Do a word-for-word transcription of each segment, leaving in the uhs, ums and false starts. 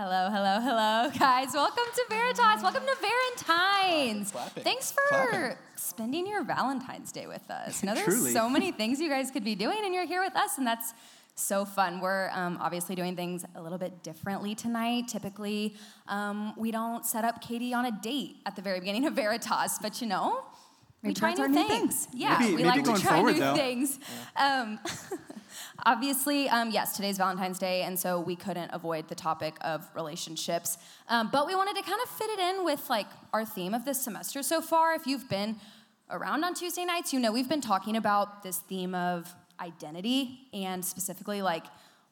Hello, hello, hello, guys. Welcome to Veritas. Welcome to Valentine's. Uh, Thanks for clapping. Spending your Valentine's Day with us. Now, there's Truly. so many things you guys could be doing, and you're here with us, and that's so fun. We're um, obviously doing things a little bit differently tonight. Typically, um, we don't set up Katie on a date at the very beginning of Veritas, but you know, we maybe try new things. new things. Yeah, maybe, we maybe like to try forward, new though. things. Yeah. Um, obviously, um, yes, today's Valentine's Day, and so we couldn't avoid the topic of relationships. Um, but we wanted to kind of fit it in with like our theme of this semester so far. If you've been around on Tuesday nights, you know we've been talking about this theme of identity, and specifically like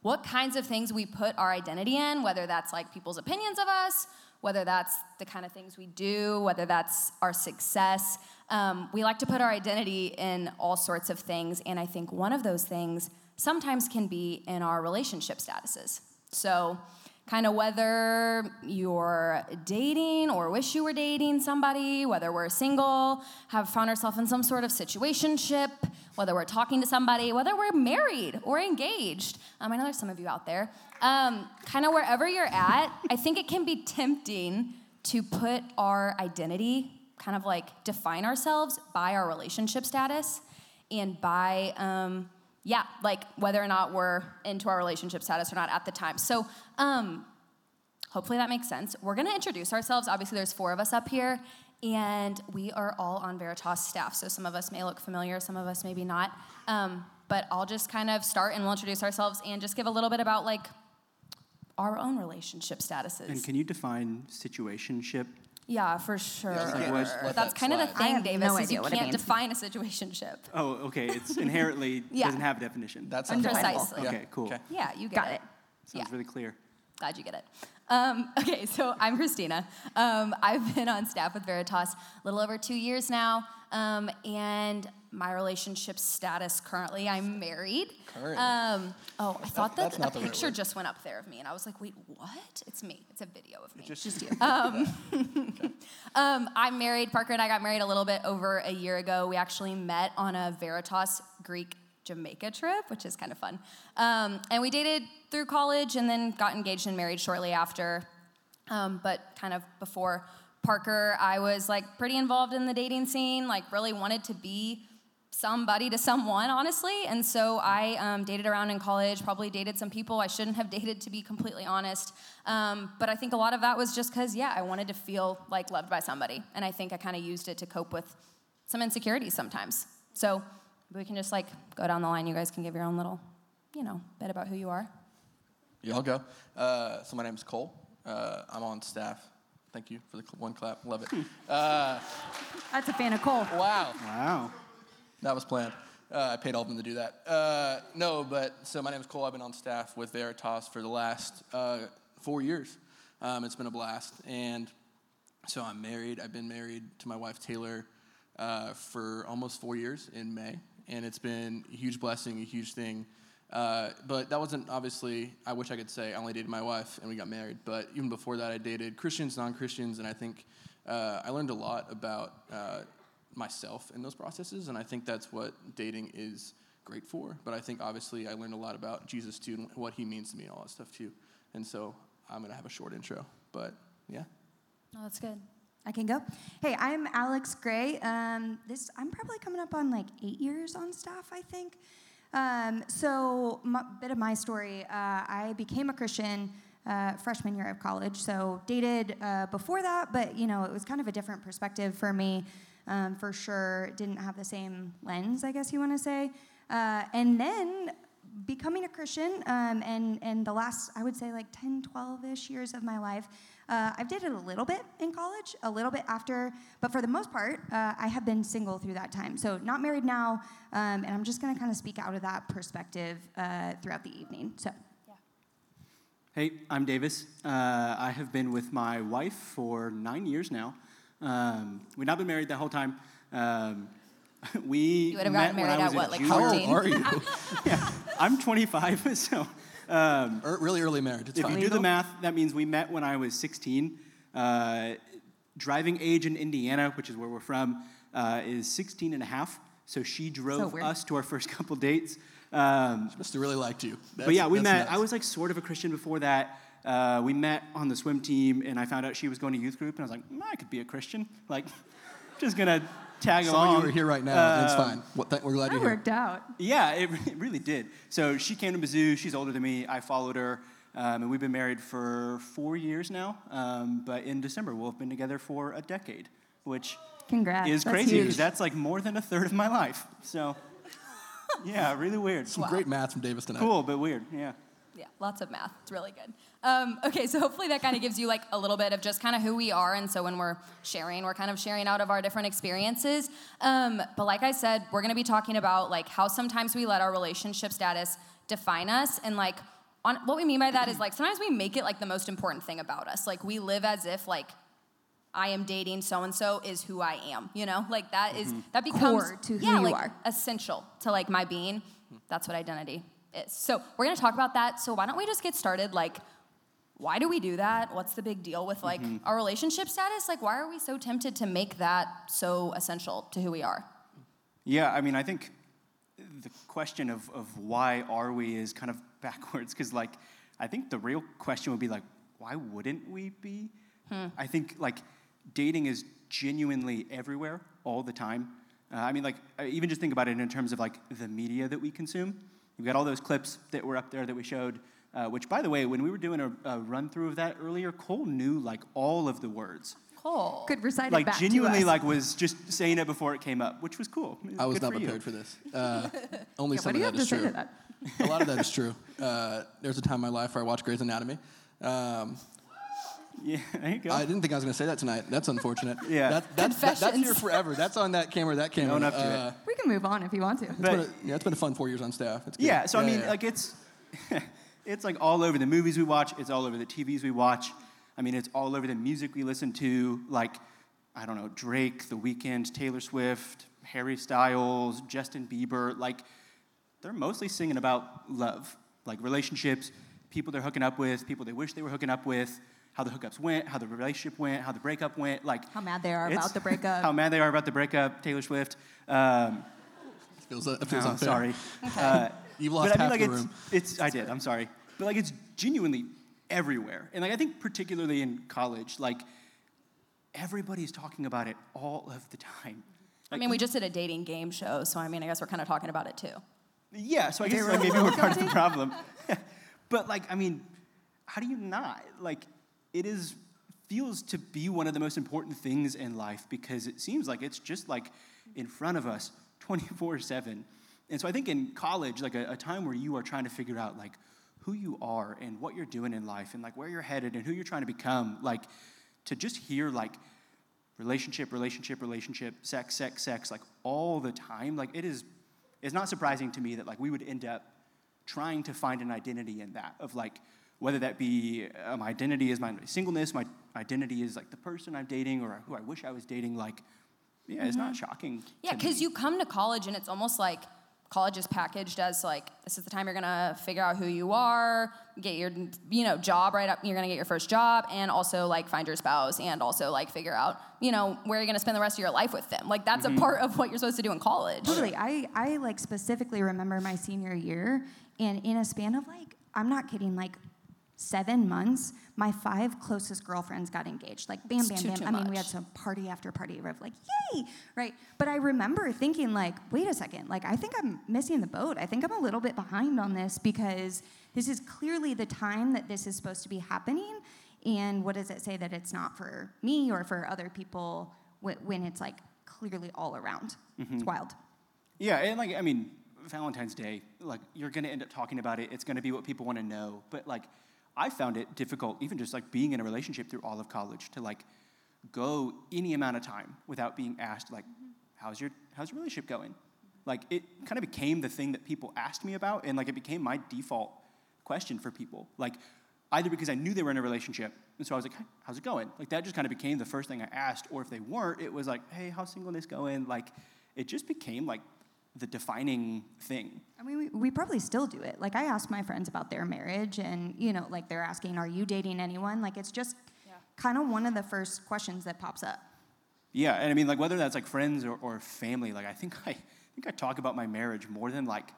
what kinds of things we put our identity in, whether that's like people's opinions of us, whether that's the kind of things we do, whether that's our success. Um, we like to put our identity in all sorts of things, and I think one of those things sometimes can be in our relationship statuses. So kind of whether you're dating or wish you were dating somebody, whether we're single, have found ourselves in some sort of situationship, whether we're talking to somebody, whether we're married or engaged. Um, I know there's some of you out there. Um, kind of wherever you're at, I think it can be tempting to put our identity, kind of like define ourselves by our relationship status and by... Um, Yeah, like whether or not we're into our relationship status or not at the time. So um, hopefully that makes sense. We're going to introduce ourselves. Obviously, there's four of us up here, and we are all on Veritas staff. So some of us may look familiar, some of us maybe not. Um, but I'll just kind of start, and we'll introduce ourselves and just give a little bit about like our own relationship statuses. And can you define situationship? Yeah, for sure. Yeah, like, that's that kind slide. of the thing, Davis, no is you can't define a situationship. Oh, okay. It's inherently yeah. doesn't have a definition. That's undefinable. Yeah. Okay, cool. Okay. Yeah, you get Got it. it. Sounds yeah. really clear. Glad you get it. Um, okay, so I'm Christina. Um, I've been on staff with Veritas a little over two years now, um, and my relationship status currently, I'm married. Currently. Um, oh, I thought that, that a picture just went up there of me, and I was like, wait, what? It's me. It's a video of me. It's just, just you. Um, okay. um, I'm married. Parker and I got married a little bit over a year ago. We actually met on a Veritas Greek Jamaica trip, which is kind of fun. Um, and we dated through college and then got engaged and married shortly after. Um, but kind of before Parker, I was like pretty involved in the dating scene, like really wanted to be somebody to someone, honestly. And so I um, dated around in college, probably dated some people I shouldn't have dated, to be completely honest. Um, but I think a lot of that was just because, yeah, I wanted to feel like loved by somebody. And I think I kind of used it to cope with some insecurities sometimes. So we can just like go down the line. You guys can give your own little, you know, bit about who you are. Yeah, I'll go. Uh, so my name's Cole. Uh, I'm on staff. Thank you for the one clap. Love it. Uh, That's a fan of Cole. Wow. Wow. That was planned. Uh, I paid all of them to do that. Uh, no, but so my name's Cole. I've been on staff with Veritas for the last uh, four years. Um, it's been a blast. And so I'm married. I've been married to my wife, Taylor, uh, for almost four years in May. And it's been a huge blessing, a huge thing. Uh, but that wasn't, obviously, I wish I could say I only dated my wife and we got married. But even before that, I dated Christians, non-Christians, and I think uh, I learned a lot about uh, myself in those processes. And I think that's what dating is great for. But I think, obviously, I learned a lot about Jesus, too, and what he means to me and all that stuff, too. And so I'm going to have a short intro. But, yeah. No, that's good. I can go. Hey, I'm Alex Gray. Um, this I'm probably coming up on like eight years on staff, I think. Um, so a bit of my story. Uh, I became a Christian uh, freshman year of college. So dated uh, before that, but you know it was kind of a different perspective for me, um, for sure. Didn't have the same lens, I guess you want to say. Uh, and then becoming a Christian, um, and and the last I would say like ten, twelve-ish years of my life. Uh, I've dated a little bit in college, a little bit after, but for the most part, uh, I have been single through that time. So not married now, um, and I'm just going to kind of speak out of that perspective uh, throughout the evening. So, yeah. Hey, I'm Davis. Uh, I have been with my wife for nine years now. Um, we've not been married that whole time. Um, we you would have gotten married at what, like fourteen? How old are you? Yeah, I'm twenty-five, so... Um, er, really early marriage. It's if fine. you do the math, that means we met when I was sixteen. Uh, driving age in Indiana, which is where we're from, uh, is sixteen and a half. So she drove so us to our first couple dates. Um, she must have really liked you. That's, but yeah, we met. Nuts. I was like sort of a Christian before that. Uh, we met on the swim team, and I found out she was going to youth group, and I was like, I could be a Christian. Like, just going to tag Some along. Some of you are here right now. Uh, it's fine. Well, th- we're glad you're here. That worked out. Yeah, it, re- it really did. So she came to Mizzou. She's older than me. I followed her, um, and we've been married for four years now. Um, but in December, we'll have been together for a decade, which Congrats. Is that's crazy because that's like more than a third of my life. So, yeah, really weird. Some wow. great math from Davis tonight. Cool, but weird, yeah. Yeah, lots of math. It's really good. Um, okay, so hopefully that kind of gives you like a little bit of just kind of who we are, and so when we're sharing, we're kind of sharing out of our different experiences. Um, but like I said, we're going to be talking about like how sometimes we let our relationship status define us, and like on, what we mean by that is like sometimes we make it like the most important thing about us. Like we live as if like I am dating so-and-so is who I am, you know? Like that mm-hmm. is, that becomes, core to who yeah, you like are. Essential to like my being. That's what identity is. So we're going to talk about that. So why don't we just get started? Like, why do we do that? What's the big deal with like mm-hmm. our relationship status? Like, why are we so tempted to make that so essential to who we are? Yeah, I mean, I think the question of, of why are we is kind of backwards. Cause like, I think the real question would be like, why wouldn't we be? Hmm. I think like, dating is genuinely everywhere all the time. Uh, I mean, like, even just think about it in terms of, like, the media that we consume. We've got all those clips that were up there that we showed, uh, which, by the way, when we were doing a, a run-through of that earlier, Cole knew, like, all of the words. Cole. Could recite like, it back genuinely, to us. Like, was just saying it before it came up, which was cool. Was I was not for prepared you. For this. Uh, only yeah, some of that is true. What do you have to say to that? A lot of that is true. Uh, there was a time in my life where I watched Grey's Anatomy. Um... Yeah, there you go. I didn't think I was going to say that tonight. That's unfortunate. yeah, that, that's, that, that's here forever. That's on that camera. That camera. Own up to uh, it. We can move on if you want to. It's a, yeah, it's been a fun four years on staff. It's good. Yeah, so yeah, I mean, yeah. like it's, it's like all over the movies we watch. It's all over the T Vs we watch. I mean, it's all over the music we listen to. Like, I don't know, Drake, The Weeknd, Taylor Swift, Harry Styles, Justin Bieber. Like, they're mostly singing about love, like relationships, people they're hooking up with, people they wish they were hooking up with. How the hookups went, how the relationship went, how the breakup went, like how mad they are about the breakup. How mad they are about the breakup. Taylor Swift. Um, it feels, it feels no, unfair. Sorry, okay. uh, you lost half I mean, like, the it's, room. It's I did. I'm sorry, but like it's genuinely everywhere, and like I think particularly in college, like everybody's talking about it all of the time. Like, I mean, we just did a dating game show, so I mean, I guess we're kind of talking about it too. Yeah, so I guess like, maybe we're part of the problem. But like, I mean, how do you not like? It is feels to be one of the most important things in life because it seems like it's just like in front of us twenty-four seven. And so I think in college, like a, a time where you are trying to figure out like who you are and what you're doing in life and like where you're headed and who you're trying to become, like to just hear like relationship, relationship, relationship, sex, sex, sex, like all the time, like it is, it's not surprising to me that like we would end up trying to find an identity in that of like, whether that be uh, my identity is my singleness, my identity is like the person I'm dating or who I wish I was dating, like, yeah, mm-hmm. it's not shocking. Yeah, because you come to college and it's almost like college is packaged as like, this is the time you're gonna figure out who you are, get your, you know, job right up, you're gonna get your first job and also like find your spouse and also like figure out, you know, where you're gonna spend the rest of your life with them. Like that's mm-hmm. a part of what you're supposed to do in college. Totally, I, I like specifically remember my senior year and in a span of like, I'm not kidding, like, Seven months, my five closest girlfriends got engaged. Like, bam, bam, too, bam. Too I mean, much. We had some party after party of like, yay, right? But I remember thinking, like, wait a second. Like, I think I'm missing the boat. I think I'm a little bit behind on this because this is clearly the time that this is supposed to be happening. And what does it say that it's not for me or for other people when it's, like, clearly all around? Mm-hmm. It's wild. Yeah, and, like, I mean, Valentine's Day, like, you're going to end up talking about it. It's going to be what people want to know. But, like, I found it difficult, even just like being in a relationship through all of college, to like go any amount of time without being asked, like, how's your how's your relationship going? Like, it kind of became the thing that people asked me about, and like it became my default question for people. Like, either because I knew they were in a relationship, and so I was like, hey, how's it going? Like, that just kind of became the first thing I asked, or if they weren't, it was like, hey, how's singleness going? Like, it just became like the defining thing. I mean, we, we probably still do it. Like, I ask my friends about their marriage, and, you know, like, they're asking, are you dating anyone? Like, it's just yeah. kind of one of the first questions that pops up. Yeah, and I mean, like, whether that's, like, friends or, or family, like, I think I, I think I talk about my marriage more than, like,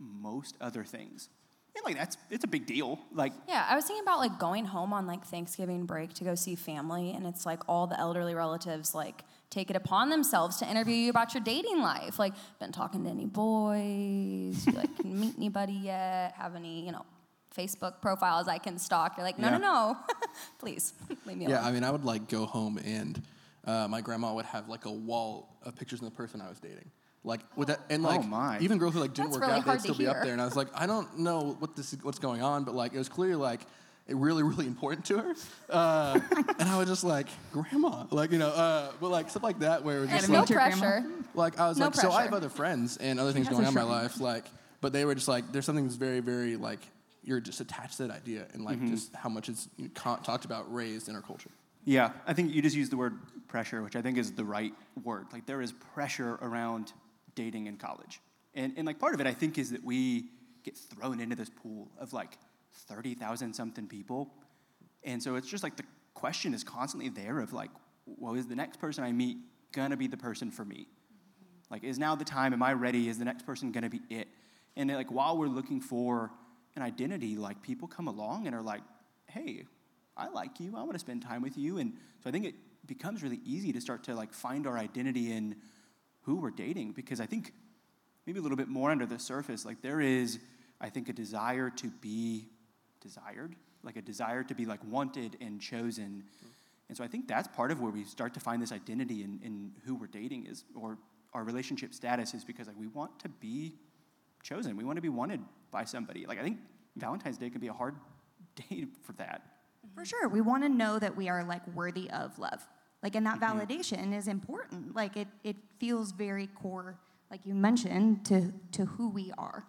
most other things. I mean, like, that's, it's a big deal. Like, yeah, I was thinking about, like, going home on, like, Thanksgiving break to go see family, and it's, like, all the elderly relatives, like, take it upon themselves to interview you about your dating life. Like, been talking to any boys? You, like, can meet anybody yet? Have any, you know, Facebook profiles I can stalk? You're like, no, yeah. no, no. Please, leave me alone. Yeah, I mean, I would, like, go home, and uh, my grandma would have, like, a wall of pictures of the person I was dating. Like with that, and like oh even girls who like didn't That's work really out, they'd still be hear. up there. And I was like, I don't know what this, what's going on, but like it was clearly like it really, really important to her. Uh, and I was just like, Grandma, like you know, uh, but like stuff like that where it was just and like, no pressure. Like I was no like, pressure. so I have other friends and other things going on in my life, like, but they were just like, there's something that's very, very like you're just attached to that idea and like mm-hmm. just how much it's you know, con- talked about, raised in our culture. Yeah, I think you just used the word pressure, which I think is the right word. Like there is pressure around dating in college. And and like part of it I think is that we get thrown into this pool of like thirty thousand something people. And so it's just like the question is constantly there of like, well, is the next person I meet gonna be the person for me? Like is now the time, am I ready? Is the next person gonna be it? And like while we're looking for an identity, like people come along and are like, hey, I like you, I wanna spend time with you. And so I think it becomes really easy to start to like find our identity in who we're dating, because I think maybe a little bit more under the surface, like there is, I think, a desire to be desired, like a desire to be like wanted and chosen. Mm-hmm. And so I think that's part of where we start to find this identity in, in who we're dating is, or our relationship status is because like we want to be chosen. We want to be wanted by somebody. Like I think Valentine's Day can be a hard day for that. For sure. We want to know that we are like worthy of love. Like, and that validation is important. Like, it, it feels very core, like you mentioned, to to who we are.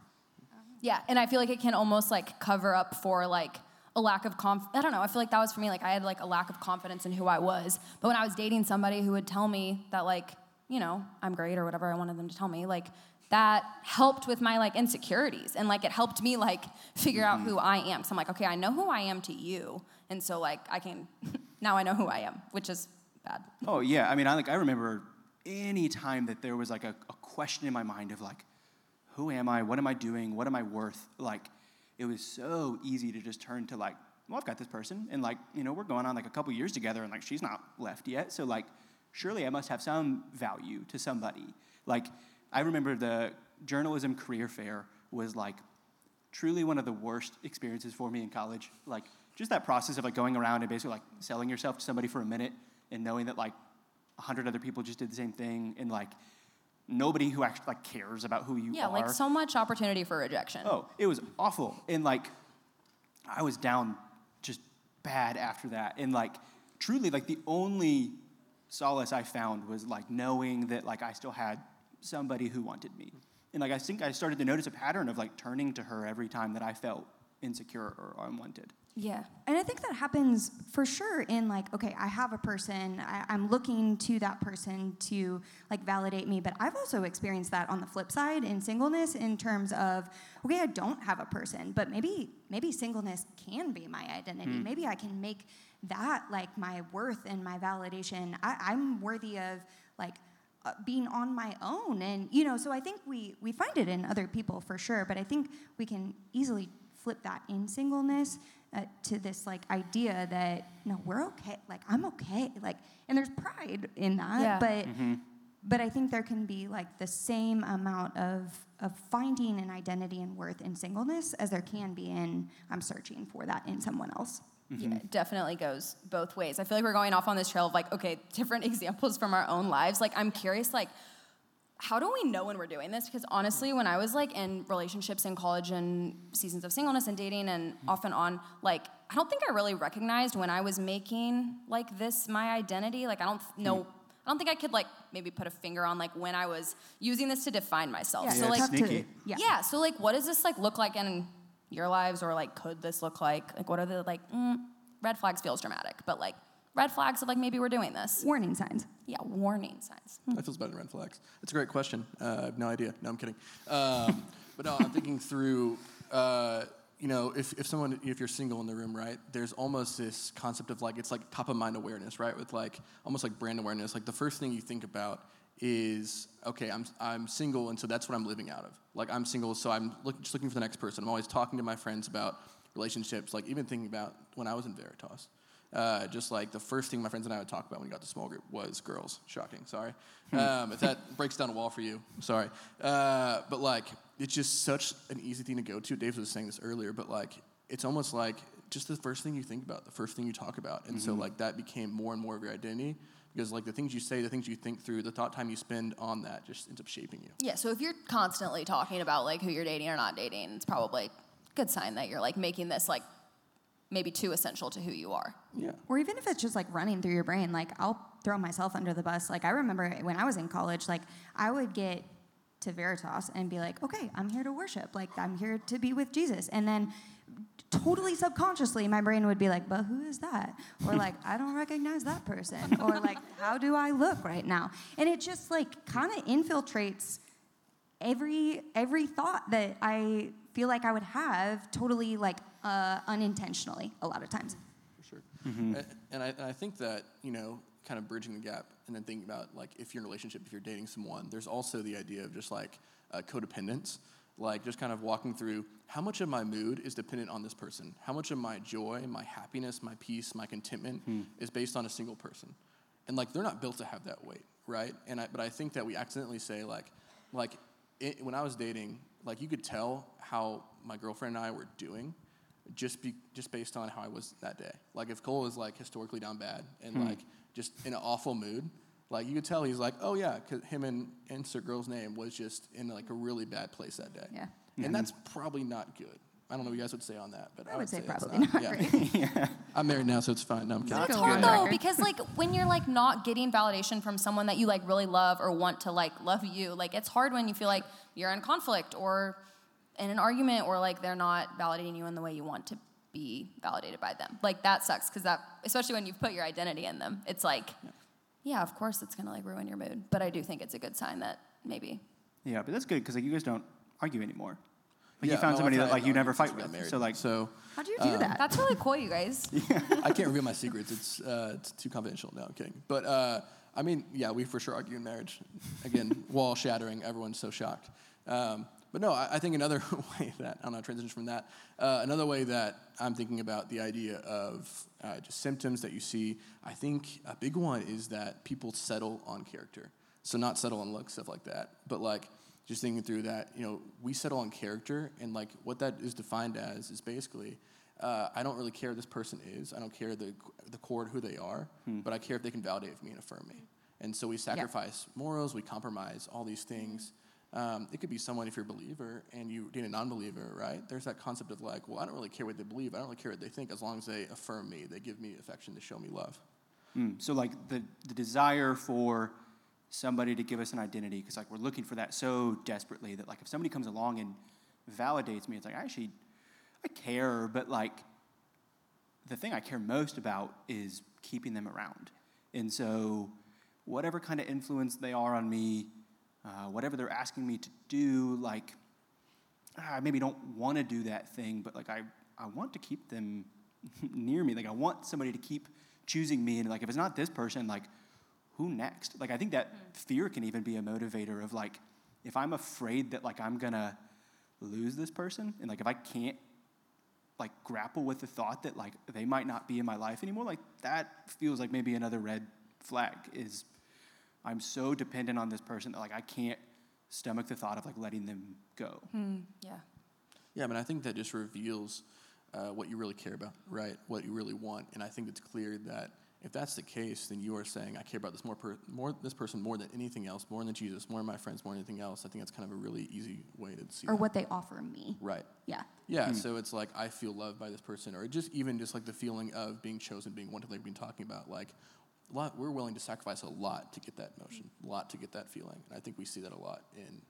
Yeah, and I feel like it can almost, like, cover up for, like, a lack of confidence. I don't know. I feel like that was for me. Like, I had, like, a lack of confidence in who I was. But when I was dating somebody who would tell me that, like, you know, I'm great or whatever I wanted them to tell me, like, that helped with my, like, insecurities. And, like, it helped me, like, figure mm-hmm. out who I am. So I'm like, okay, I know who I am to you. And so, like, I can, now I know who I am, which is bad. Oh, yeah. I mean, I like I remember any time that there was, like, a, a question in my mind of, like, who am I? What am I doing? What am I worth? Like, it was so easy to just turn to, like, well, I've got this person. And, like, you know, we're going on, like, a couple years together. And, like, she's not left yet. So, like, surely I must have some value to somebody. Like, I remember the journalism career fair was, like, truly one of the worst experiences for me in college. Like, just that process of, like, going around and basically, like, selling yourself to somebody for a minute. And knowing that like a hundred other people just did the same thing, and like nobody who actually like cares about who you yeah, are. Yeah, like so much opportunity for rejection. Oh, it was awful, and like I was down just bad after that, and like truly like the only solace I found was like knowing that like I still had somebody who wanted me, and like I think I started to notice a pattern of like turning to her every time that I felt insecure or unwanted. Yeah, and I think that happens for sure in like, okay, I have a person, I, I'm looking to that person to like validate me, but I've also experienced that on the flip side in singleness in terms of, okay, I don't have a person, but maybe maybe singleness can be my identity. Mm. Maybe I can make that like my worth and my validation. I, I'm worthy of like uh, being on my own, and you know, so I think we we find it in other people for sure, but I think we can easily flip that in singleness. Uh, to this like idea that no, we're okay, like I'm okay, like, and there's pride in that, yeah. but mm-hmm. but I think there can be like the same amount of of finding an identity and worth in singleness as there can be in I'm searching for that in someone else. Mm-hmm. Yeah, it definitely goes both ways. I feel like we're going off on this trail of like okay, different examples from our own lives. Like I'm curious, like how do we know when we're doing this? Because honestly, when I was like in relationships in college and seasons of singleness and dating and mm-hmm. off and on, like I don't think I really recognized when I was making like this my identity. Like I don't th- know, I don't think I could like maybe put a finger on like when I was using this to define myself. Yeah, so, yeah like, it's sneaky. Yeah. yeah, so like what does this like look like in your lives, or like could this look like? Like what are the like, mm, red flags feels dramatic, but like red flags of like maybe we're doing this. Warning signs. Yeah, warning signs. That feels better than red flags. That's a great question. Uh, I have no idea. No, I'm kidding. Um, but no, I'm thinking through, uh, you know, if, if someone, if you're single in the room, right, there's almost this concept of like, it's like top of mind awareness, right? With like, almost like brand awareness. Like the first thing you think about is, okay, I'm I'm single, and so that's what I'm living out of. Like, I'm single, so I'm look, just looking for the next person. I'm always talking to my friends about relationships, like even thinking about when I was in Veritas. Uh, just like the first thing my friends and I would talk about when we got to small group was girls. Shocking, sorry. Um, if that breaks down a wall for you, sorry. Uh, but like, it's just such an easy thing to go to. Davis was saying this earlier, but like, it's almost like just the first thing you think about, the first thing you talk about. And mm-hmm. so like that became more and more of your identity, because like the things you say, the things you think through, the thought time you spend on that just ends up shaping you. Yeah, so if you're constantly talking about like who you're dating or not dating, it's probably a good sign that you're like making this like maybe too essential to who you are. Yeah. Or even if it's just like running through your brain, like I'll throw myself under the bus. Like I remember when I was in college, like I would get to Veritas and be like, okay, I'm here to worship. Like I'm here to be with Jesus. And then totally subconsciously, my brain would be like, but who is that? Or like, I don't recognize that person. Or like, how do I look right now? And it just like kind of infiltrates every every thought that I feel like I would have, totally like uh, unintentionally a lot of times. For sure. Mm-hmm. And, and, I, and I think that, you know, kind of bridging the gap and then thinking about like if you're in a relationship, if you're dating someone, there's also the idea of just like uh, codependence, like just kind of walking through how much of my mood is dependent on this person? How much of my joy, my happiness, my peace, my contentment mm. is based on a single person? And like they're not built to have that weight, right? And I, but I think that we accidentally say like, like it, when I was dating, like you could tell how my girlfriend and I were doing just be, just based on how I was that day. Like if Cole was like historically down bad and mm. like just in an awful mood, like you could tell he's like, oh yeah, because him and insert girl's name was just in like a really bad place that day. Yeah. Mm-hmm. And that's probably not good. I don't know what you guys would say on that, but I, I would, would say, say probably not, not yeah. great. yeah. I'm married now, so it's fine. No, I'm kidding. It's hard though, because like when you're like not getting validation from someone that you like really love or want to like love you, like it's hard when you feel like you're in conflict or in an argument or like they're not validating you in the way you want to be validated by them. Like that sucks, because that, especially when you've put your identity in them, it's like, yeah, yeah of course it's gonna like ruin your mood. But I do think it's a good sign that maybe. Yeah, but that's good because like you guys don't argue anymore. Like yeah, you found no, somebody that like you never fight with. So like, so how do you do um, that? That's really cool, you guys. Yeah. I can't reveal my secrets. It's uh, it's too confidential. No, I'm kidding. But uh, I mean, yeah, we for sure argue in marriage. Again, wall shattering. Everyone's so shocked. Um, but no, I, I think another way that I don't know transition from that. Uh, another way that I'm thinking about the idea of uh, just symptoms that you see. I think a big one is that people settle on character. So not settle on looks, stuff like that. But like, just thinking through that, you know, we settle on character, and like what that is defined as is basically, uh, I don't really care who this person is. I don't care the the core of who they are, hmm. but I care if they can validate me and affirm me. And so we sacrifice yeah. morals, we compromise all these things. Um, it could be someone, if you're a believer and you date a non-believer, right? There's that concept of like, well, I don't really care what they believe. I don't really care what they think, as long as they affirm me, they give me affection, they show me love. Hmm. So like the the desire for somebody to give us an identity, because like we're looking for that so desperately that like if somebody comes along and validates me, it's like I actually I care, but like the thing I care most about is keeping them around. And so whatever kind of influence they are on me, uh, whatever they're asking me to do, like I maybe don't want to do that thing, but like I, I want to keep them near me. Like I want somebody to keep choosing me, and like if it's not this person, like who next? Like, I think that mm. fear can even be a motivator of, like, if I'm afraid that, like, I'm going to lose this person, and, like, if I can't, like, grapple with the thought that, like, they might not be in my life anymore, like, that feels like maybe another red flag is I'm so dependent on this person that, like, I can't stomach the thought of, like, letting them go. Mm. Yeah. Yeah, I mean, I think that just reveals uh, what you really care about, right? What you really want, and I think it's clear that if that's the case, then you are saying, I care about this more, per- more this person more than anything else, more than Jesus, more than my friends, more than anything else. I think that's kind of a really easy way to see Or that. What they offer me. Right. Yeah. Yeah, mm-hmm. So it's like, I feel loved by this person, or just even just like the feeling of being chosen, being wanted, like we've been talking about, like, a lot, we're willing to sacrifice a lot to get that emotion, mm-hmm. a lot to get that feeling. And I think we see that a lot in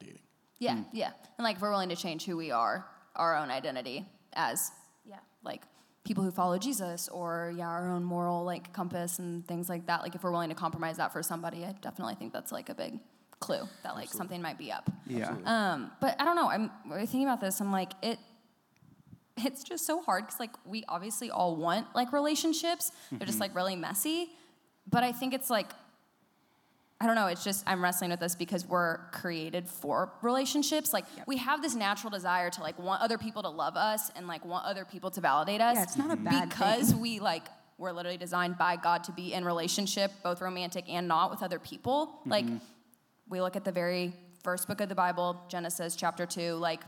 dating. Yeah, mm-hmm. yeah. And like, if we're willing to change who we are, our own identity as, yeah, like, people who follow Jesus, or yeah, our own moral like compass and things like that. Like if we're willing to compromise that for somebody, I definitely think that's like a big clue that like Absolutely. Something might be up. Yeah. Um, but I don't know. I'm thinking about this. I'm like it. It's just so hard because like we obviously all want like relationships. They're just like really messy. But I think it's like I don't know, it's just I'm wrestling with this because we're created for relationships. Like, yep. we have this natural desire to, like, want other people to love us and, like, want other people to validate us. Yeah, it's not a bad because thing. we, like, we're literally designed by God to be in relationship, both romantic and not, with other people. Mm-hmm. Like, we look at the very first book of the Bible, Genesis chapter two, like,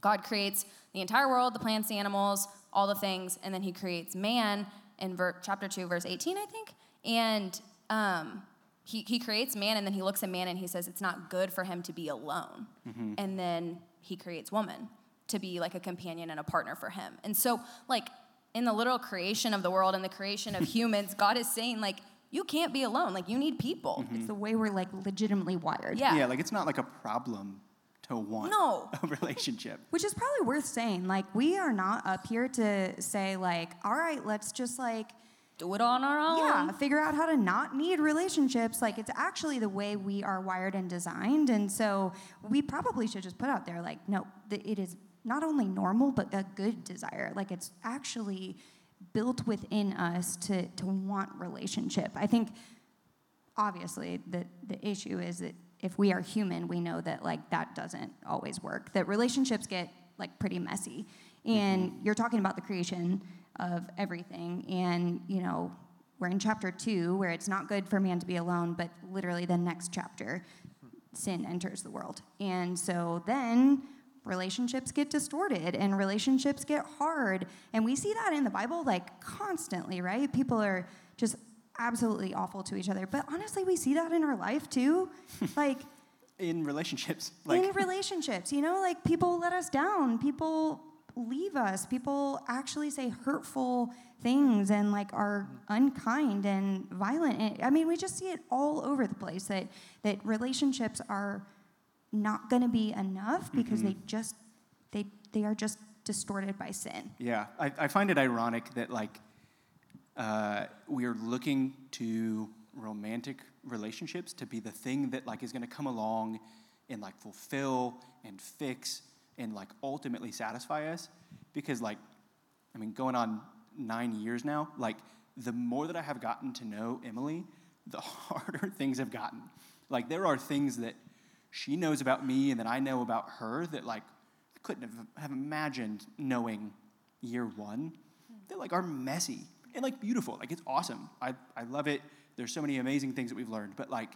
God creates the entire world, the plants, the animals, all the things, and then he creates man in ver- chapter two, verse eighteen, I think, and... um. He he creates man, and then he looks at man, and he says it's not good for him to be alone. Mm-hmm. And then he creates woman to be, like, a companion and a partner for him. And so, like, in the literal creation of the world and the creation of humans, God is saying, like, you can't be alone. Like, you need people. Mm-hmm. It's the way we're, like, legitimately wired. Yeah. Yeah, like, it's not, like, a problem to want no. a relationship. Which is probably worth saying. Like, we are not up here to say, like, all right, let's just, like, do it on our own. Yeah, figure out how to not need relationships. Like, it's actually the way we are wired and designed. And so we probably should just put out there, like, no, th- it is not only normal, but a good desire. Like, it's actually built within us to, to want relationship. I think, obviously, the, the issue is that if we are human, we know that, like, that doesn't always work. That relationships get, like, pretty messy. And you're talking about the creation of everything, and, you know, we're in chapter two, where it's not good for man to be alone, but literally the next chapter, sin enters the world. And so then relationships get distorted, and relationships get hard, and we see that in the Bible, like, constantly, right? People are just absolutely awful to each other, but honestly, we see that in our life, too. Like, in relationships. Like. In relationships, you know, like, people let us down, people... leave us. People actually say hurtful things and, like, are unkind and violent. And, I mean, we just see it all over the place, that, that relationships are not going to be enough because mm-hmm. they just, they they are just distorted by sin. Yeah. I, I find it ironic that, like, uh, we are looking to romantic relationships to be the thing that, like, is going to come along and, like, fulfill and fix and, like, ultimately satisfy us, because, like, I mean, going on nine years now, like, the more that I have gotten to know Emily, the harder things have gotten. Like, there are things that she knows about me and that I know about her that, like, I couldn't have, have imagined knowing year one, that, like, are messy and, like, beautiful. Like, it's awesome. I, I love it. There's so many amazing things that we've learned, but, like,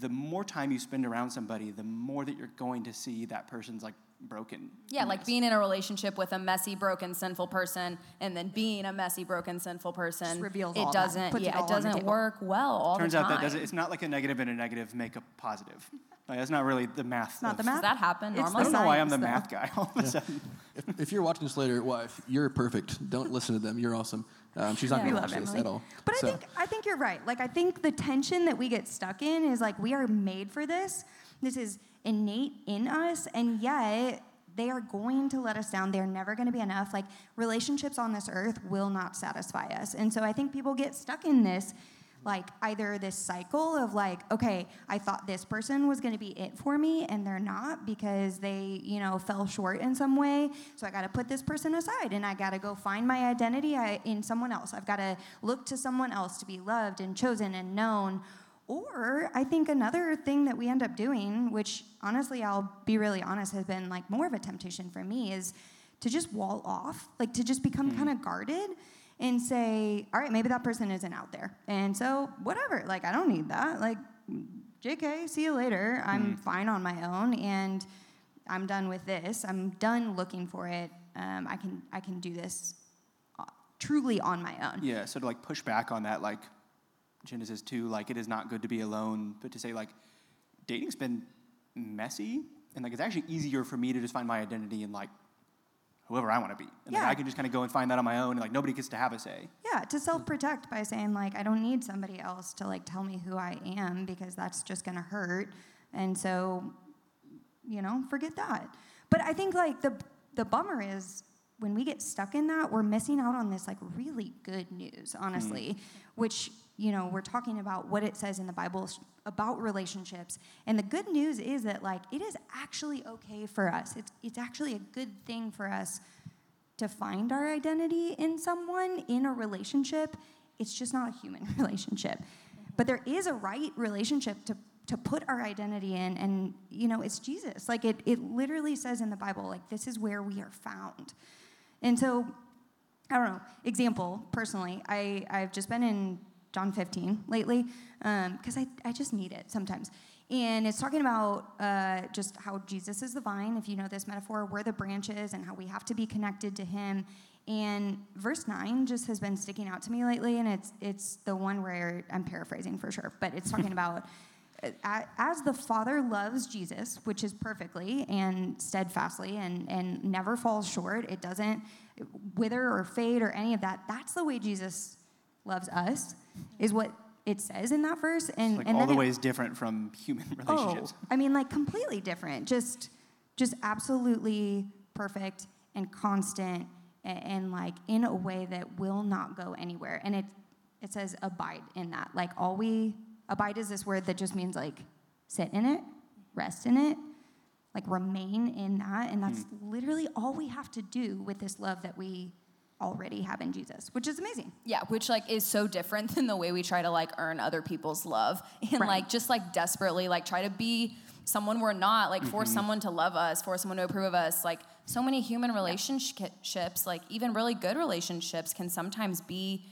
the more time you spend around somebody, the more that you're going to see that person's, like, broken. Yeah, mess. Like being in a relationship with a messy, broken, sinful person, and then being a messy, broken, sinful person, just reveals it all doesn't. That. Yeah, it, it doesn't work well. All turns the time. out that doesn't. It's not like a negative and a negative make a positive. Like, that's not really the math. It's not the math. Does that happen normally? I don't know why I'm the though. math guy all of a yeah. sudden. If, if you're watching this later, wife, you're perfect. Don't listen to them. You're awesome. Um, she's not yeah, going to watch Emily. this at all. But so. I think I think you're right. Like, I think the tension that we get stuck in is, like, we are made for this. This is innate in us, and yet they are going to let us down. They're never going to be enough. Like, relationships on this earth will not satisfy us. And so I think people get stuck in this, like, either this cycle of, like, okay, I thought this person was going to be it for me, and they're not because they, you know, fell short in some way. So I got to put this person aside, and I got to go find my identity in someone else. I've got to look to someone else to be loved and chosen and known. Or I think another thing that we end up doing, which honestly, I'll be really honest, has been, like, more of a temptation for me, is to just wall off, like, to just become mm. kind of guarded and say, all right, maybe that person isn't out there. And so whatever, like, I don't need that. Like, J K, see you later. Mm. I'm fine on my own, and I'm done with this. I'm done looking for it. Um, I can I can do this truly on my own. Yeah, so to, like, push back on that, like, Genesis two, like, it is not good to be alone, but to say, like, dating's been messy, and, like, it's actually easier for me to just find my identity in, like, whoever I want to be. And, yeah. like, I can just kind of go and find that on my own, and, like, nobody gets to have a say. Yeah, to self-protect by saying, like, I don't need somebody else to, like, tell me who I am, because that's just going to hurt. And so, you know, forget that. But I think, like, the the bummer is, when we get stuck in that, we're missing out on this, like, really good news, honestly, mm. which... you know, we're talking about what it says in the Bible about relationships. And the good news is that, like, it is actually okay for us. It's it's actually a good thing for us to find our identity in someone, in a relationship. It's just not a human relationship. But there is a right relationship to to put our identity in, and, you know, it's Jesus. Like, it it literally says in the Bible, like, this is where we are found. And so, I don't know, example, personally, I, I've just been in John fifteen lately, because um, I, I just need it sometimes. And it's talking about uh, just how Jesus is the vine, if you know this metaphor, we're the branches, and how we have to be connected to him. And verse nine just has been sticking out to me lately, and it's it's the one where I'm paraphrasing for sure, but it's talking about, as the Father loves Jesus, which is perfectly and steadfastly and, and never falls short, it doesn't wither or fade or any of that. That's the way Jesus loves us, is what it says in that verse. And, like, and all the ways different from human relationships. Oh, I mean, like, completely different. Just just absolutely perfect and constant and, and, like, in a way that will not go anywhere. And it it says abide in that. Like, all we... Abide is this word that just means, like, sit in it, rest in it, like, remain in that. And that's mm. literally all we have to do with this love that we already have in Jesus, which is amazing. Yeah, which, like, is so different than the way we try to, like, earn other people's love and, right. like, just, like, desperately, like, try to be someone we're not, like, mm-hmm. force someone to love us, force someone to approve of us. Like, so many human relationships, yeah. like, even really good relationships can sometimes be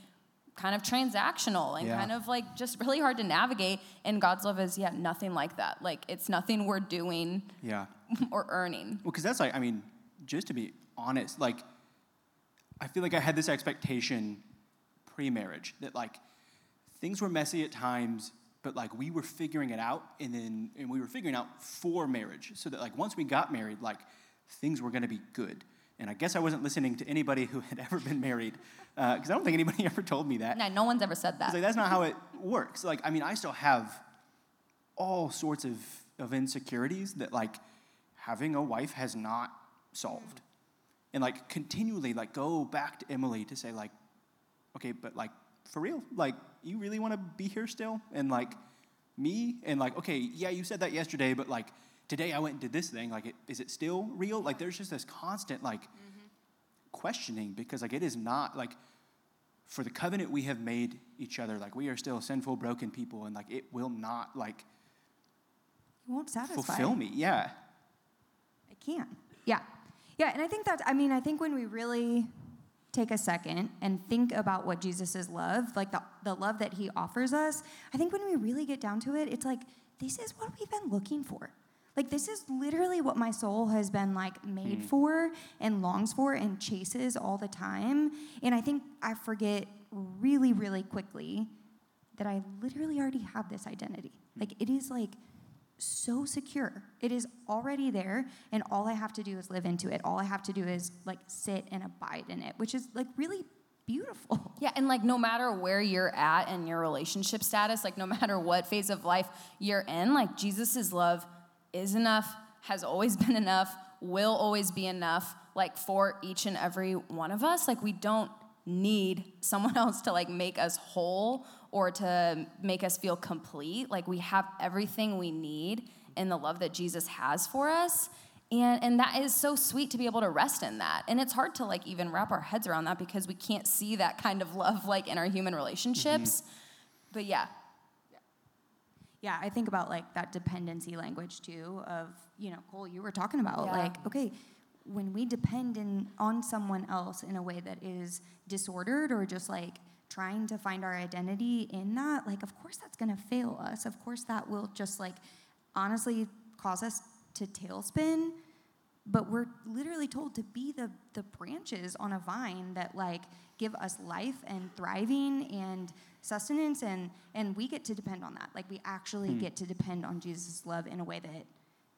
kind of transactional and yeah. kind of, like, just really hard to navigate. And God's love is, yeah, nothing like that. Like, it's nothing we're doing yeah. or earning. Well, because that's, like, I mean, just to be honest, like, I feel like I had this expectation pre-marriage that, like, things were messy at times, but, like, we were figuring it out, and then and we were figuring out for marriage, so that, like, once we got married, like, things were going to be good. And I guess I wasn't listening to anybody who had ever been married, because uh, I don't think anybody ever told me that. No, no one's ever said that. Like, that's not how it works. Like, I mean, I still have all sorts of, of insecurities that, like, having a wife has not solved. And, like, continually, like, go back to Emily to say, like, okay, but, like, for real, like, you really want to be here still? And, like, me? And, like, okay, yeah, you said that yesterday, but, like, today I went and did this thing, like, it, is it still real? Like, there's just this constant, like, mm-hmm. questioning, because, like, it is not, like, for the covenant we have made each other, like, we are still sinful, broken people, and, like, it will not, like, it won't satisfy. Fulfill me, yeah. It can't, yeah. Yeah, and I think that's, I mean, I think when we really take a second and think about what Jesus' love, like, the, the love that he offers us, I think when we really get down to it, it's like, this is what we've been looking for. Like, this is literally what my soul has been, like, made mm. for and longs for and chases all the time. And I think I forget really, really quickly that I literally already have this identity. Mm. Like, it is, like, so secure. It is already there, and all I have to do is live into it. All I have to do is, like, sit and abide in it, which is, like, really beautiful. Yeah, and, like, no matter where you're at in your relationship status, like, no matter what phase of life you're in, like, Jesus' love is enough, has always been enough, will always be enough, like, for each and every one of us. Like, we don't need someone else to, like, make us whole or to make us feel complete. Like, we have everything we need in the love that Jesus has for us. And and that is so sweet to be able to rest in that. And it's hard to, like, even wrap our heads around that, because we can't see that kind of love, like, in our human relationships. Mm-hmm. But yeah. Yeah, I think about, like, that dependency language, too, of, you know, Cole, you were talking about, yeah. like, okay, when we depend in, on someone else in a way that is disordered or just, like, trying to find our identity in that, like, of course that's going to fail us. Of course that will just, like, honestly cause us to tailspin. But we're literally told to be the, the branches on a vine that, like, give us life and thriving and sustenance, and, and we get to depend on that. Like, we actually mm. get to depend on Jesus' love in a way that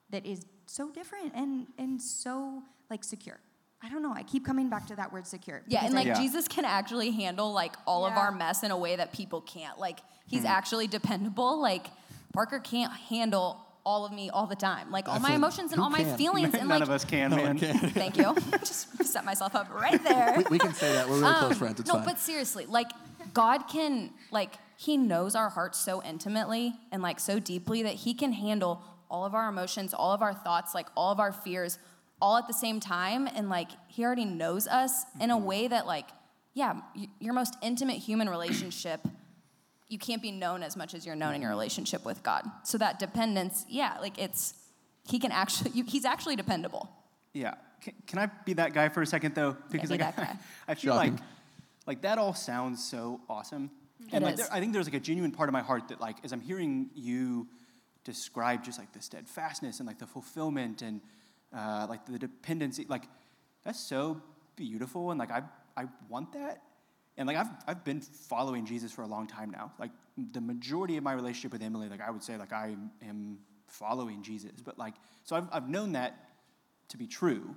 that is so different and, and so, like, secure. I don't know. I keep coming back to that word secure. Yeah, and, like, yeah. Jesus can actually handle, like, all yeah. of our mess in a way that people can't. Like, he's mm. actually dependable. Like, Parker can't handle all of me all the time, like, all my emotions and all my feelings. None of us can, man. Thank you. Just set myself up right there. We, we can say that. We're really um, close friends. It's no, fine. But seriously, like, God can, like, he knows our hearts so intimately and, like, so deeply that he can handle all of our emotions, all of our thoughts, like, all of our fears all at the same time. And, like, he already knows us in a way that, like, yeah, your most intimate human relationship you can't be known as much as you're known in your relationship with God. So that dependence, yeah, like it's, he can actually, you, he's actually dependable. Yeah. Can, can I be that guy for a second, though? Because yeah, be like, that guy. I, I feel Shocking. like like that all sounds so awesome. Mm-hmm. And like, there, I think there's like a genuine part of my heart that like, as I'm hearing you describe just like the steadfastness and like the fulfillment and uh, like the dependency, like that's so beautiful. And like, I I want that. And like, I've I've been following Jesus for a long time now. Like the majority of my relationship with Emily, like I would say like I am following Jesus. But like, so I've I've known that to be true,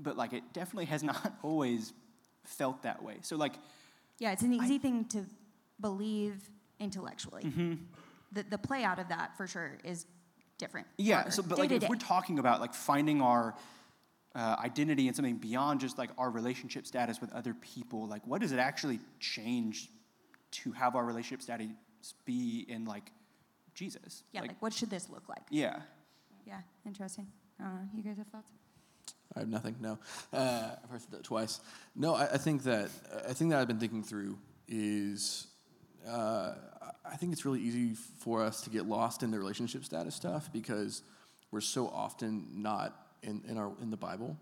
but like it definitely has not always felt that way. So like, yeah, it's an easy I, thing to believe intellectually. Mm-hmm. The the play out of that for sure is different. Yeah. So, but day like if day. we're talking about like finding our uh, identity in something beyond just like our relationship status with other people, like what does it actually change to have our relationship status be in like Jesus? Yeah. Like, like what should this look like? Yeah. Yeah. Interesting. Uh, you guys have thoughts? I have nothing. No, uh, I've heard that twice. No, I, I think that I think that I've been thinking through is uh, I think it's really easy for us to get lost in the relationship status stuff because we're so often not in, in our in the Bible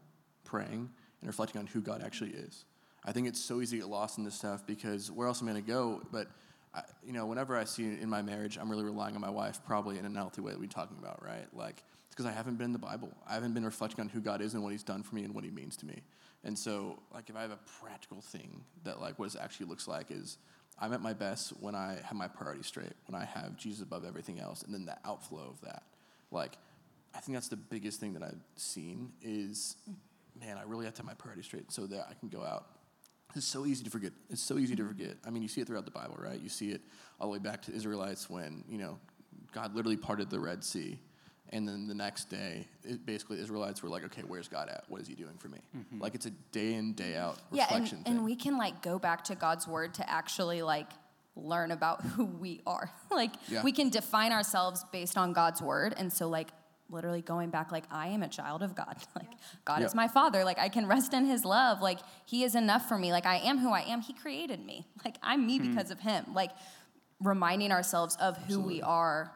praying and reflecting on who God actually is. I think it's so easy to get lost in this stuff because where else am I going to go? But I, you know, whenever I see in my marriage, I'm really relying on my wife, probably in an unhealthy way that we're talking about, right? Like. It's because I haven't been in the Bible. I haven't been reflecting on who God is and what he's done for me and what he means to me. And so, like, if I have a practical thing that, like, what this actually looks like is I'm at my best when I have my priorities straight, when I have Jesus above everything else, and then the outflow of that. Like, I think that's the biggest thing that I've seen is, man, I really have to have my priorities straight so that I can go out. It's so easy to forget. It's so easy to forget. I mean, you see it throughout the Bible, right? You see it all the way back to the Israelites when, you know, God literally parted the Red Sea. And then the next day, it basically, Israelites were like, okay, where's God at? What is he doing for me? Mm-hmm. Like, it's a day in, day out reflection yeah, and, thing. And we can, like, go back to God's word to actually, like, learn about who we are. Like, yeah. we can define ourselves based on God's word. And so, like, literally going back, like, I am a child of God. Like, yeah. God yeah. is my father. Like, I can rest in his love. Like, he is enough for me. Like, I am who I am. He created me. Like, I'm me mm-hmm. because of him. Like, reminding ourselves of Absolutely. who we are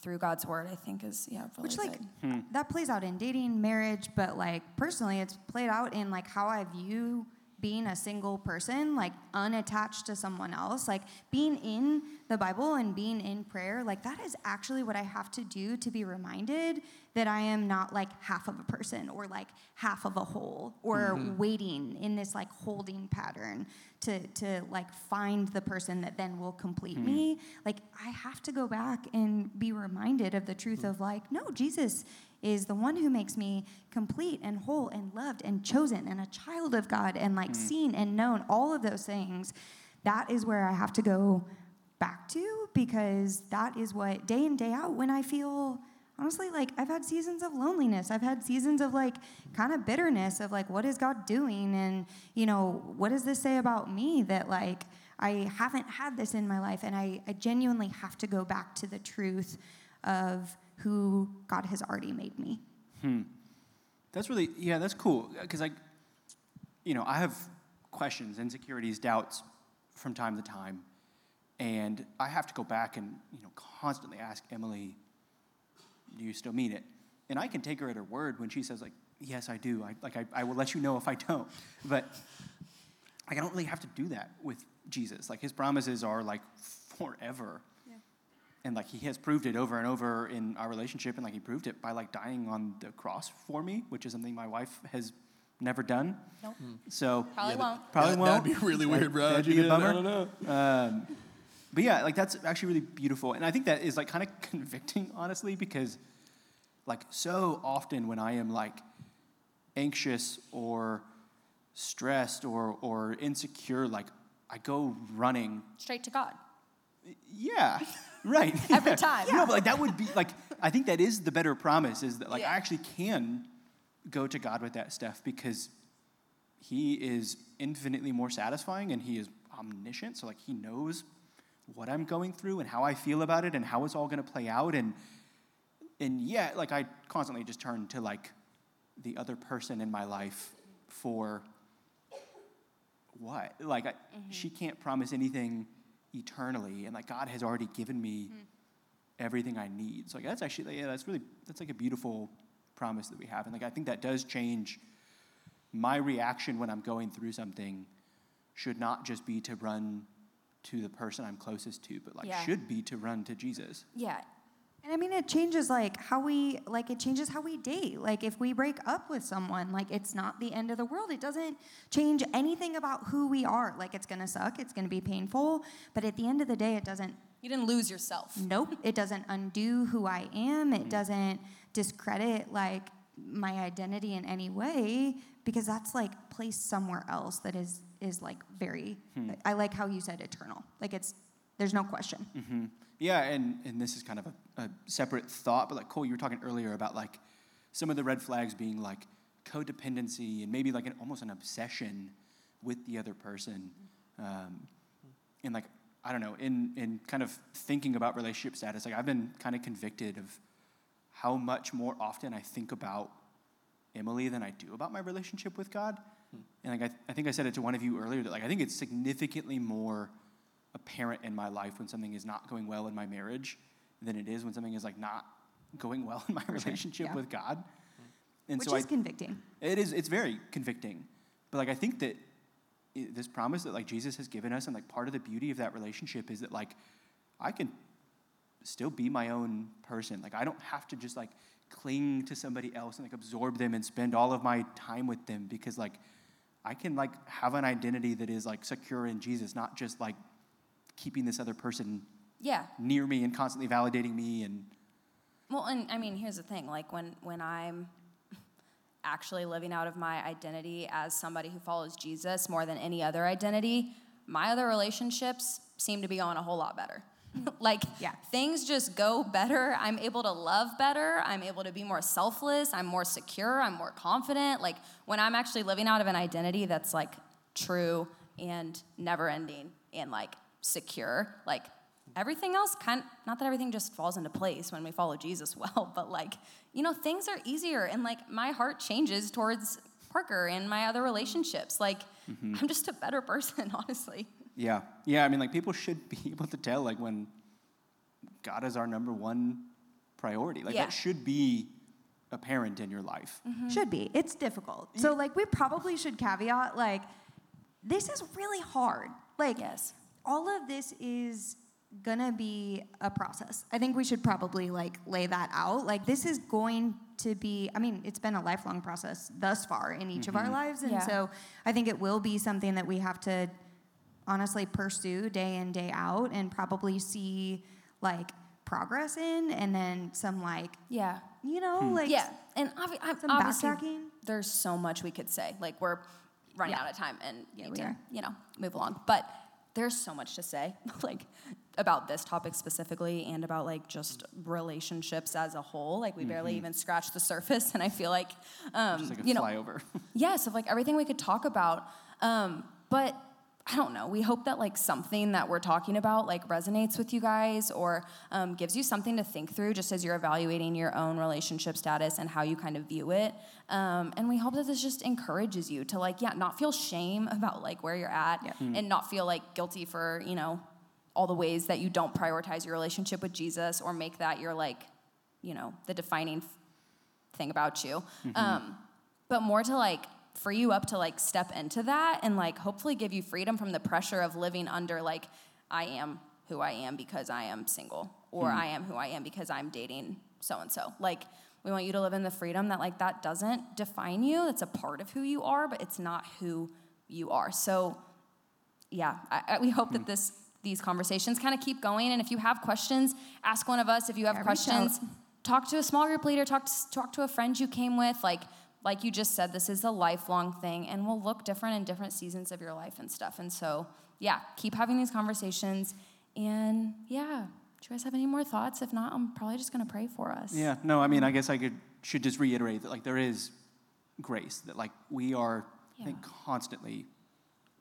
through God's word, I think is, yeah, really Which, like, hmm. that plays out in dating, marriage, but, like, personally, it's played out in, like, how I view being a single person, like, unattached to someone else. Like, being in the Bible and being in prayer, like, that is actually what I have to do to be reminded that I am not, like, half of a person or, like, half of a whole or mm-hmm. waiting in this, like, holding pattern to, to like, find the person that then will complete mm-hmm. me. Like, I have to go back and be reminded of the truth mm-hmm. of, like, no, Jesus is the one who makes me complete and whole and loved and chosen and a child of God and, like, mm-hmm. seen and known, all of those things. That is where I have to go back to because that is what day in, day out when I feel... Honestly, like, I've had seasons of loneliness. I've had seasons of, like, kind of bitterness of, like, what is God doing? And, you know, what does this say about me that, like, I haven't had this in my life? And I, I genuinely have to go back to the truth of who God has already made me. Hmm. That's really, yeah, that's cool. Because, like, you know, I have questions, insecurities, doubts from time to time. And I have to go back and, you know, constantly ask Emily, do you still mean it? And I can take her at her word when she says, like, yes, I do. I, like, I, I will let you know if I don't. But like, I don't really have to do that with Jesus. Like, his promises are, like, forever. Yeah. And, like, he has proved it over and over in our relationship. And, like, he proved it by, like, dying on the cross for me, which is something my wife has never done. Nope. Hmm. So Probably yeah, won't. Probably yeah, won't. That'd be really weird, bro. That'd be a bummer. No, no, no. Um, But yeah, like, that's actually really beautiful. And I think that is, like, kind of convicting, honestly, because, like, so often when I am, like, anxious or stressed or or insecure, like, I go running. Straight to God. Yeah, right. Every yeah. time. Yeah. No, but, like, that would be, like, I think that is the better promise is that, like, yeah. I actually can go to God with that stuff because he is infinitely more satisfying and he is omniscient. So, like, he knows what I'm going through and how I feel about it and how it's all going to play out. And and yet, like, I constantly just turn to, like, the other person in my life for what? Like, I, mm-hmm. she can't promise anything eternally, and like God has already given me mm. everything I need. So like that's actually, like, yeah, that's really, that's like a beautiful promise that we have. And like I think that does change my reaction when I'm going through something. Should not just be to run to the person I'm closest to, but like yeah. should be to run to Jesus. Yeah. And I mean, it changes like how we, like it changes how we date. Like if we break up with someone, like it's not the end of the world. It doesn't change anything about who we are. Like it's going to suck. It's going to be painful. But at the end of the day, it doesn't. You didn't lose yourself. Nope. It doesn't undo who I am. It mm-hmm. doesn't discredit like my identity in any way, because that's like placed somewhere else that is, is like very, hmm. I like how you said eternal. Like it's, there's no question. Mm-hmm. Yeah, and, and this is kind of a, a separate thought, but like Cole, you were talking earlier about like some of the red flags being like codependency and maybe like an almost an obsession with the other person. Um, and like, I don't know, in, in kind of thinking about relationship status, like I've been kind of convicted of how much more often I think about Emily than I do about my relationship with God. Hmm. And like I, th- I think I said it to one of you earlier that like I think it's significantly more apparent in my life when something is not going well in my marriage than it is when something is like not going well in my relationship yeah. with God. Hmm. And Which so is I, convicting. It is. It's very convicting. But like I think that it, this promise that like Jesus has given us, and like part of the beauty of that relationship is that like I can still be my own person. Like I don't have to just like cling to somebody else and like absorb them and spend all of my time with them, because like I can like have an identity that is like secure in Jesus, not just like keeping this other person yeah. near me and constantly validating me. And well, and I mean, here's the thing, like when when I'm actually living out of my identity as somebody who follows Jesus more than any other identity, my other relationships seem to be on a whole lot better. Like, yeah. things just go better. I'm able to love better. I'm able to be more selfless. I'm more secure. I'm more confident. Like, when I'm actually living out of an identity that's, like, true and never-ending and, like, secure, like, everything else kind of, not that everything just falls into place when we follow Jesus well, but, like, you know, things are easier. And, like, my heart changes towards Parker and my other relationships. Like, mm-hmm. I'm just a better person, honestly. Yeah, yeah, I mean, like, people should be able to tell, like, when God is our number one priority. Like, yeah. that should be apparent in your life. Mm-hmm. Should be. It's difficult. So, like, we probably should caveat, like, this is really hard. Like, yes. all of this is going to be a process. I think we should probably, like, lay that out. Like, this is going to be, I mean, it's been a lifelong process thus far in each mm-hmm. of our lives. And yeah. so I think it will be something that we have to honestly pursue day in, day out, and probably see like progress in, and then some like, yeah, you know, hmm. like, yeah. And obvi- I, some obviously backtracking. There's so much we could say, like we're running yeah. out of time and yeah, need we to, are. you know, move along, but there's so much to say like about this topic specifically, and about like just relationships as a whole. Like we mm-hmm. barely even scratched the surface. And I feel like, um, just like a you flyover. know, yes, of like everything we could talk about. Um, but I don't know. We hope that like something that we're talking about like resonates with you guys, or um, gives you something to think through just as you're evaluating your own relationship status and how you kind of view it. Um, and we hope that this just encourages you to like, yeah, not feel shame about like where you're at yeah. mm-hmm. and not feel like guilty for, you know, all the ways that you don't prioritize your relationship with Jesus or make that your like, you know, the defining thing about you. Mm-hmm. Um, but more to like, free you up to like step into that, and like hopefully give you freedom from the pressure of living under like I am who I am because I am single, or mm-hmm. I am who I am because I'm dating so and so. Like we want you to live in the freedom that like that doesn't define you. It's a part of who you are, but it's not who you are. So yeah, I, I, we hope mm-hmm. that this these conversations kind of keep going. And if you have questions, ask one of us. If you have yeah, questions, talk to a small group leader. Talk to, talk to a friend you came with. Like. Like you just said, this is a lifelong thing, and will look different in different seasons of your life and stuff. And so, yeah, keep having these conversations. And, yeah, do you guys have any more thoughts? If not, I'm probably just going to pray for us. Yeah, no, I mean, I guess I could should just reiterate that, like, there is grace, that, like, we are yeah. I think, constantly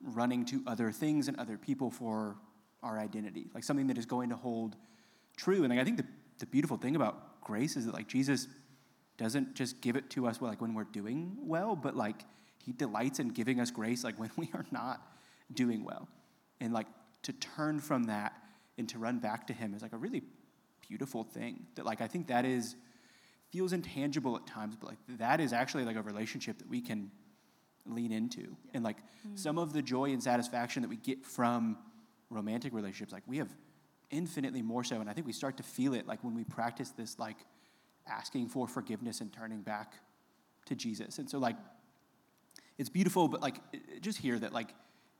running to other things and other people for our identity, like something that is going to hold true. And like, I think the, the beautiful thing about grace is that, like, Jesus doesn't just give it to us well, like when we're doing well, but like he delights in giving us grace like when we are not doing well. And like to turn from that and to run back to him is like a really beautiful thing that, like, I think that is, feels intangible at times, but like that is actually like a relationship that we can lean into. Yeah. And like mm-hmm. some of the joy and satisfaction that we get from romantic relationships, like we have infinitely more so. And I think we start to feel it like when we practice this, like asking for forgiveness and turning back to Jesus. And so like, it's beautiful, but like just hear that, like,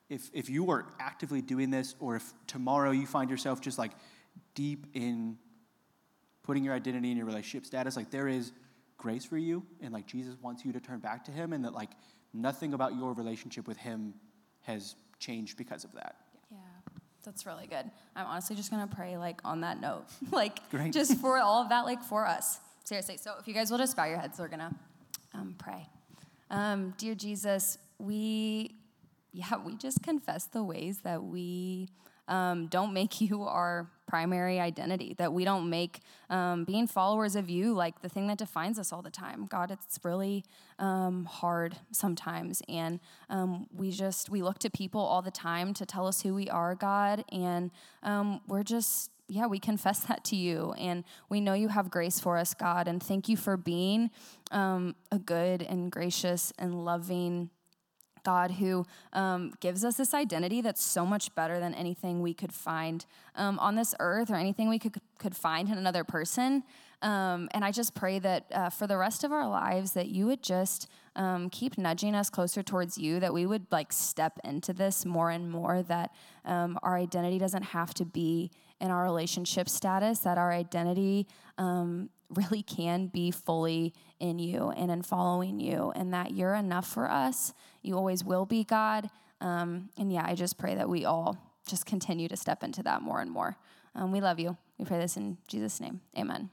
if if you are actively doing this, or if tomorrow you find yourself just like deep in putting your identity in your relationship status, like there is grace for you, and like Jesus wants you to turn back to him, and that like nothing about your relationship with him has changed because of that. Yeah, that's really good. I'm honestly just gonna pray like on that note, like Great. Just for all of that, like for us, seriously. So if you guys will just bow your heads, we're gonna um, pray. Um, dear Jesus, we, yeah, we just confess the ways that we um, don't make you our primary identity, that we don't make um, being followers of you like the thing that defines us all the time. God, it's really um, hard sometimes, and um, we just, we look to people all the time to tell us who we are, God, and um, we're just, yeah, we confess that to you, and we know you have grace for us, God, and thank you for being um, a good and gracious and loving God who um, gives us this identity that's so much better than anything we could find um, on this earth or anything we could could find in another person. Um, and I just pray that uh, for the rest of our lives that you would just um, keep nudging us closer towards you, that we would like step into this more and more, that um, our identity doesn't have to be in our relationship status, that our identity um, really can be fully in you and in following you, and that you're enough for us. You always will be, God. Um, and yeah, I just pray that we all just continue to step into that more and more. Um, we love you. We pray this in Jesus' name. Amen.